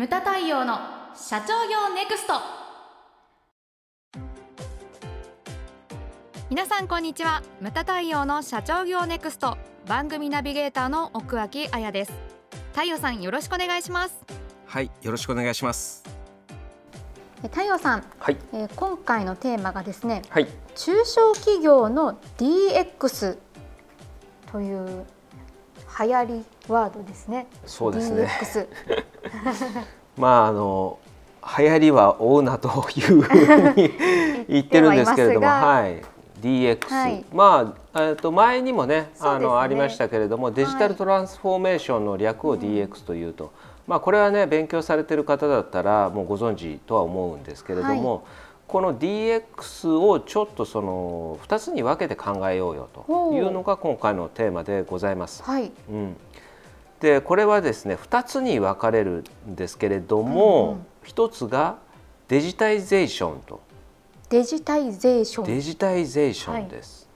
ムタ太陽の社長業ネクスト。皆さんこんにちは。ムタ太陽の社長業ネクスト番組ナビゲーターの奥脇彩です。太陽さん、よろしくお願いします。はい、よろしくお願いします。太陽さん、はい、今回のテーマがですね、はい、中小企業の DX という流行りワードですね。そうですね。DX 流行りは追うなというふうに言ってるんですけれども、はい、DX、はい、前にも ね、ありましたけれども、デジタルトランスフォーメーションの略を DX というと、はい、これはね、勉強されてる方だったらもうご存知とは思うんですけれども、はい、この DX をちょっとその2つに分けて考えようよというのが今回のテーマでございます、はい、うん、でこれはですね、2つに分かれるんですけれども、うんうん、1つがデジタイゼーションとデジタイゼーションです、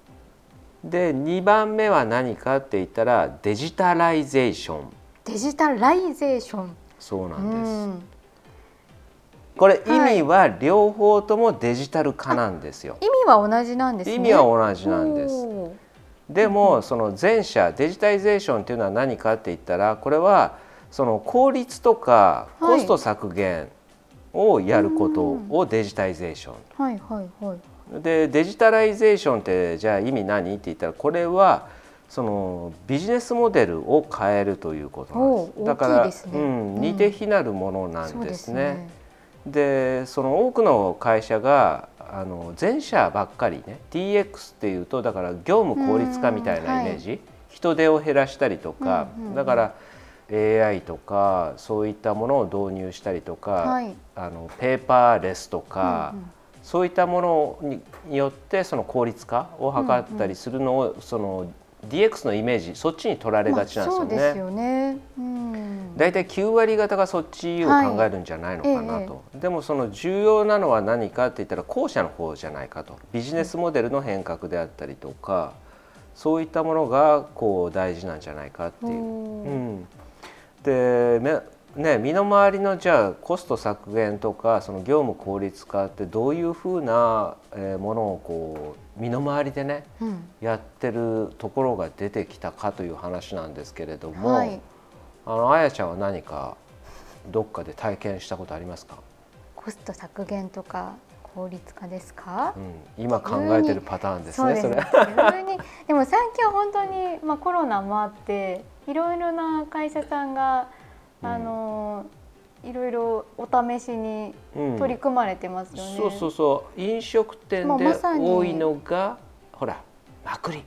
はい、で2番目は何かって言ったらデジタライゼーション。そうなんです、うん、これ、はい、意味は両方ともデジタル化なんですよ。意味は同じなんですね。意味は同じなんです。でもその前者デジタイゼーションというのは何かって言ったら、これはその効率とかコスト削減をやることをデジタイゼーション、はいはいはい、でデジタライゼーションってじゃあ意味何って言ったら、これはそのビジネスモデルを変えるということなんです。だから、うん、似て非なるものなんですね、うん、でその多くの会社が前者ばっかりね、 DX っていうとだから業務効率化みたいなイメージ、はい、人手を減らしたりとか、うんうんうん、だから AI とかそういったものを導入したりとか、はい、ペーパーレスとか、うんうん、そういったものによってその効率化を図ったりするのを、うんうん、そのDX のイメージそっちに取られがちなんですよね。そうですよね、うん、だいたい9割方がそっちを考えるんじゃないのかなと、はい、でもその重要なのは何かって言ったら後者の方じゃないかと。ビジネスモデルの変革であったりとか、うん、そういったものがこう大事なんじゃないかっていう、うん、で、ね、身の回りのじゃあコスト削減とかその業務効率化ってどういうふうなものをこう身の回りでね、うん、やってるところが出てきたかという話なんですけれども、はい、あやちゃんは何かどっかで体験したことありますか？コスト削減とか効率化ですか、うん、今考えてるパターンですね。そうです。でも最近は本当に、コロナもあっていろいろな会社さんがいろいろお試しに取り組まれてますよね、うん、そう飲食店で多いのが、ほらまくり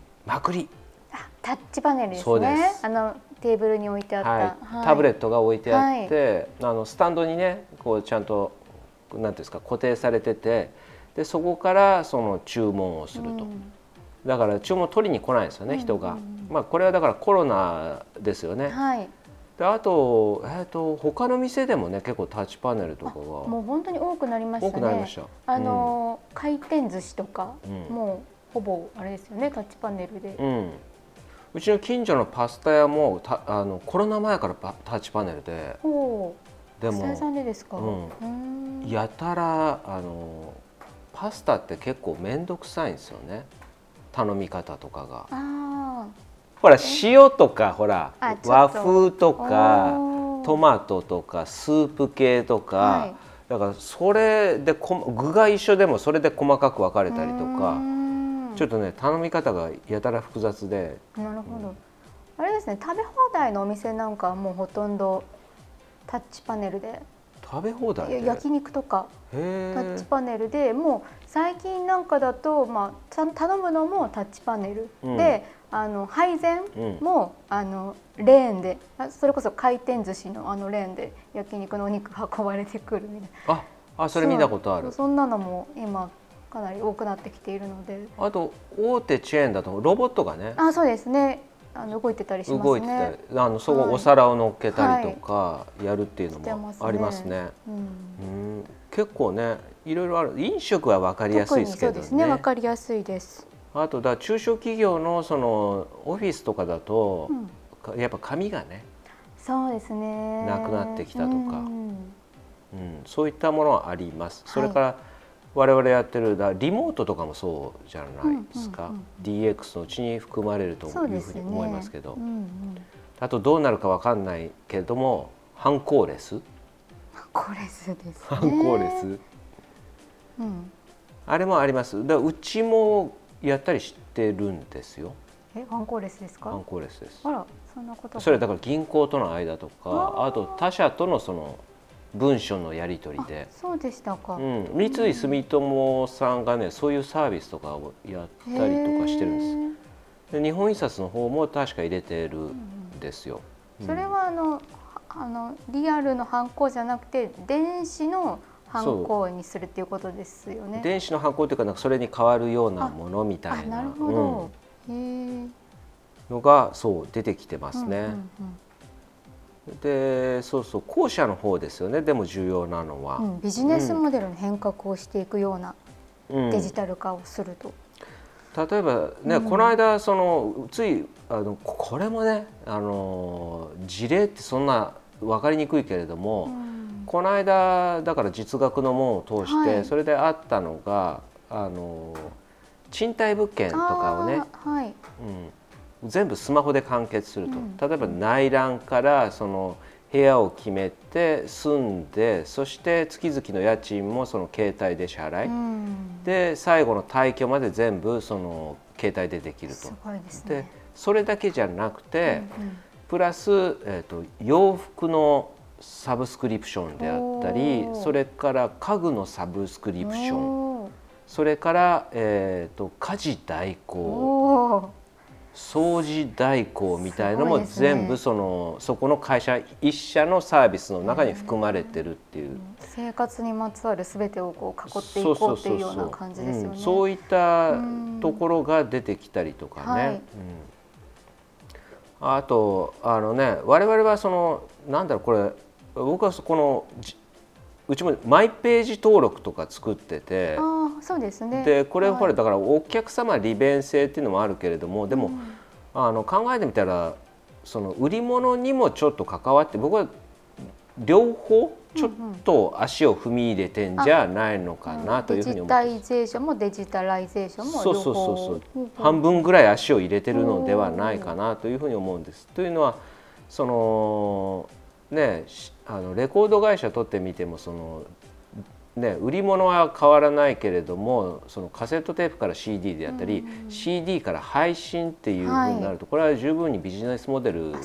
タッチパネルですね。そうです。テーブルに置いてあった、はいはい、タブレットが置いてあって、はい、スタンドにねこうちゃんとなんていうんですか固定されてて、でそこからその注文をすると、うん、だから注文を取りに来ないんですよね、人が、うんうん、これはだからコロナですよね、はい、であと、他の店でもね結構タッチパネルとかがもう本当に多くなりましたね。多くなりました、うん、回転寿司とか、うん、もうほぼあれですよね、タッチパネルで、うん、うちの近所のパスタ屋もコロナ前からタッチパネルで、でもパスタ屋さんでですか、うん、やたらパスタって結構面倒くさいんですよね、頼み方とかが。ほら塩とかほら和風とかトマトとかスープ系とか、はい、だからそれで具が一緒でもそれで細かく分かれたりとか、ちょっとね頼み方がやたら複雑で。なるほど、うん、あれですね、食べ放題のお店なんかはもうほとんどタッチパネルで。食べ放題で焼肉とかタッチパネルで、もう最近なんかだと、頼むのもタッチパネルで、うん、配膳も、うん、レーンで、それこそ回転寿司のレーンで焼肉のお肉運ばれてくるみたいな。それ見たことある。そんなのも今かなり多くなってきているので。あと大手チェーンだとロボットがね。そうですね。動いてたりしますね。動いてたり、そこお皿を乗っけたりとかやるっていうのもありますね。うん、結構ねいろいろある。飲食は分かりやすいですけどね。そうですね、分かりやすいです。あとだ中小企業のそのオフィスとかだと、やっぱ紙がね、そうですね、なくなってきたとか、うん、そういったものはあります、はい、それから我々やってるリモートとかもそうじゃないですか、うんうんうん、DX のうちに含まれるというふうに思いますけど、そうですね、うんうん、あとどうなるか分かんないけれどもハンコーレスですね、ハンコーレス、うん、あれもあります。だうちもやったりしてるんですよ。ハンコーレスですか？ハンコーレスです。あら、そんなこと。それだから銀行との間とか、あと他社とのその文書のやり取りで。そうでしたか。うん、三井住友さんがね、そういうサービスとかをやったりとかしてるんです。で、日本印刷の方も確か入れてるんですよ。うんうん、それはあのリアルのハンコじゃなくて電子のハンコにするっていうことですよね。電子のハンコというか、なんかそれに変わるようなものみたいな。あ、なるほど。うん、のがそう出てきてますね、うんうんうん、でそうそう後者の方ですよね。でも重要なのは、うん、ビジネスモデルの変革をしていくような、うん、デジタル化をすると、例えばね、うん、この間そのついこれもね事例ってそんな分かりにくいけれども、うん、この間だから実学の門を通して、はい、それであったのが賃貸物件とかをね、はいうん、全部スマホで完結すると、うん、例えば内覧からその部屋を決めて住んで、そして月々の家賃もその携帯で支払い、うん、で最後の退去まで全部その携帯でできると。すごいですね。でそれだけじゃなくて、うんうん、プラス、洋服のサブスクリプションであったり、それから家具のサブスクリプション、それから、家事代行、掃除代行みたいなのも全部 ね、そこの会社一社のサービスの中に含まれてるっていう、生活にまつわる全てをこう囲っていこうっていうような感じですよね、うん、そういったところが出てきたりとかね、はいうん、あとね我々はそのなんだろうこれ僕はこのうちもマイページ登録とか作ってて、そうですね、でこれほらだからお客様利便性っていうのもあるけれども、でも、うん、考えてみたらその売り物にもちょっと関わって、僕は両方ちょっと足を踏み入れてんじゃないのかなというふうに思って、うんうん、デジタイゼーションもデジタライゼーションも両方、そう半分ぐらい足を入れてるのではないかなというふうに思うんです、うん、というのはそのねレコード会社取ってみてもそのね、売り物は変わらないけれども、そのカセットテープから CD であったり、うんうん、CD から配信っていう風になると、はい、これは十分にビジネスモデル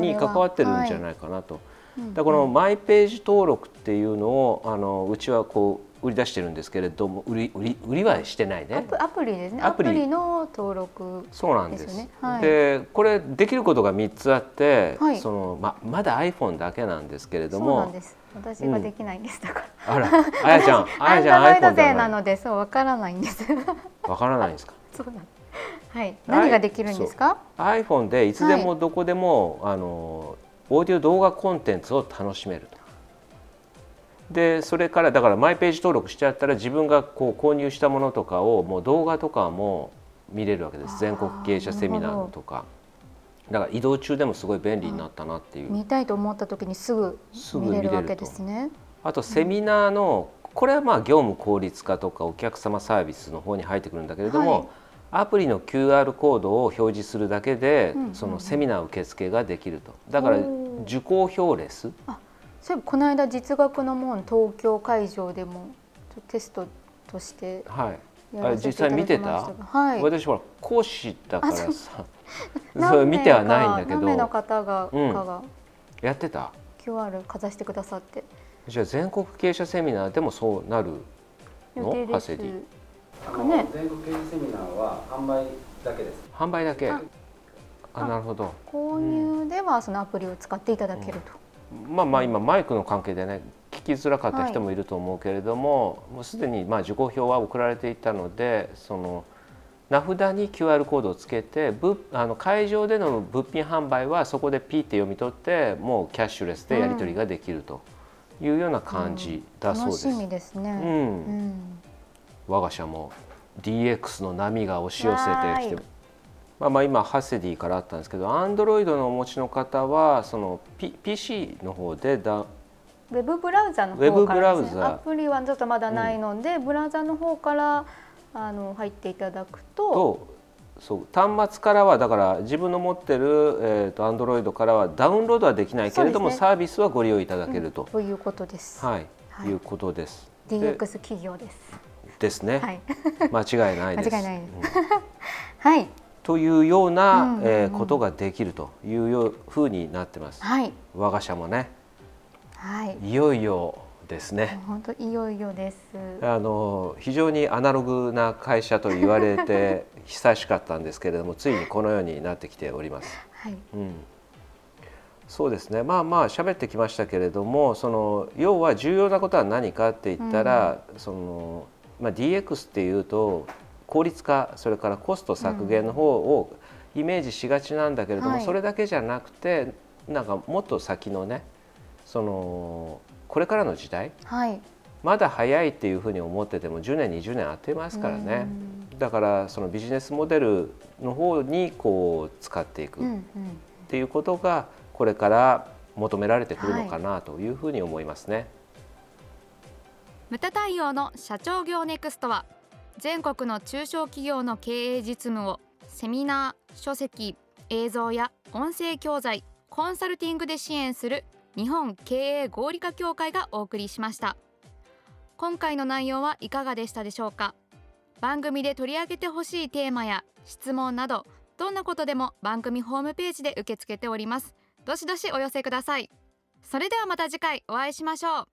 に関わってるんじゃないかなと、はい、だからこのマイページ登録っていうのをうちはこう売り出してるんですけれども、売りはしてないね、アプリですね、アプリの登録ですよね。そうなんです、はい、でこれできることが3つあって、はい、その まだ iPhone だけなんですけれども、そうなんです、私ができないんです、だからあら、あやちゃんiPhone 勢なので、そうわからないんです。わからないんですか？そうなんです、はい、何ができるんですか？ iPhone でいつでもどこでも、はい、オーディオ動画コンテンツを楽しめると。でそれからだからマイページ登録しちゃったら自分がこう購入したものとかをもう動画とかも見れるわけです。全国経営者セミナーとかだから移動中でもすごい便利になったなっていう、見たいと思った時にすぐ見れるわけですね。あとセミナーの、これはまあ業務効率化とかお客様サービスの方に入ってくるんだけれども、はい、アプリの QR コードを表示するだけで、うんうんうん、そのセミナー受付ができると。だから受講票レス、あ、そういえばこの間実学の門東京会場でもテストとしてやらせていただきましたが、はい、実際見てた、はい、私ほら講師だからさそれ見てはないんだけど、何名の方が、うん、やってた QR かざしてくださって、じゃあ全国経営者セミナーでもそうなるの？ハセディ、全国経営者セミナーは販売だけです。販売だけ、あ、なるほど。購入ではそのアプリを使っていただけると、うん、まあ今マイクの関係でね聞きづらかった人もいると思うけれども、はい、もうすでにまあ受講票は送られていたので、その名札に QR コードをつけて、会場での物品販売はそこでピーって読み取ってもうキャッシュレスでやり取りができるというような感じだそうです、うん、楽しみですね、うんうん、我が社も DX の波が押し寄せてきて、まあ今ハセディからあったんですけど、 Android のお持ちの方はその、PC の方でウェブブラウザの方からですね、アプリはちょっとまだないので、ブラウザの方から入っていただくと、そう端末からはだから自分の持ってる、Android からはダウンロードはできないけれども、ね、サービスはご利用いただけると、ということです、はいはい、いうことです。 DX 企業ですですね、はい、間違いないです、間違いないです、うんはい、というような、ことができるというふうになってます、はい、我が社もね、はい、いよいよですね。本当いよいよです。非常にアナログな会社と言われて久しかったんですけれども、ついにこのようになってきております、はいうん、そうですね。まあまあ喋ってきましたけれども、その要は重要なことは何かって言ったら、そのDX っていうと効率化、それからコスト削減の方をイメージしがちなんだけれども、はい、それだけじゃなくて、なんかもっと先のね、そのこれからの時代、はい、まだ早いっていうふうに思ってても10年20年当てますからね、だからそのビジネスモデルの方にこう使っていくっていうことがこれから求められてくるのかなというふうに思いますね、はい、無駄対応の社長業ネクストは、全国の中小企業の経営実務をセミナー、書籍、映像や音声教材、コンサルティングで支援する日本経営合理化協会がお送りしました。今回の内容はいかがでしたでしょうか。番組で取り上げてほしいテーマや質問など、どんなことでも番組ホームページで受け付けております。どしどしお寄せください。それではまた次回お会いしましょう。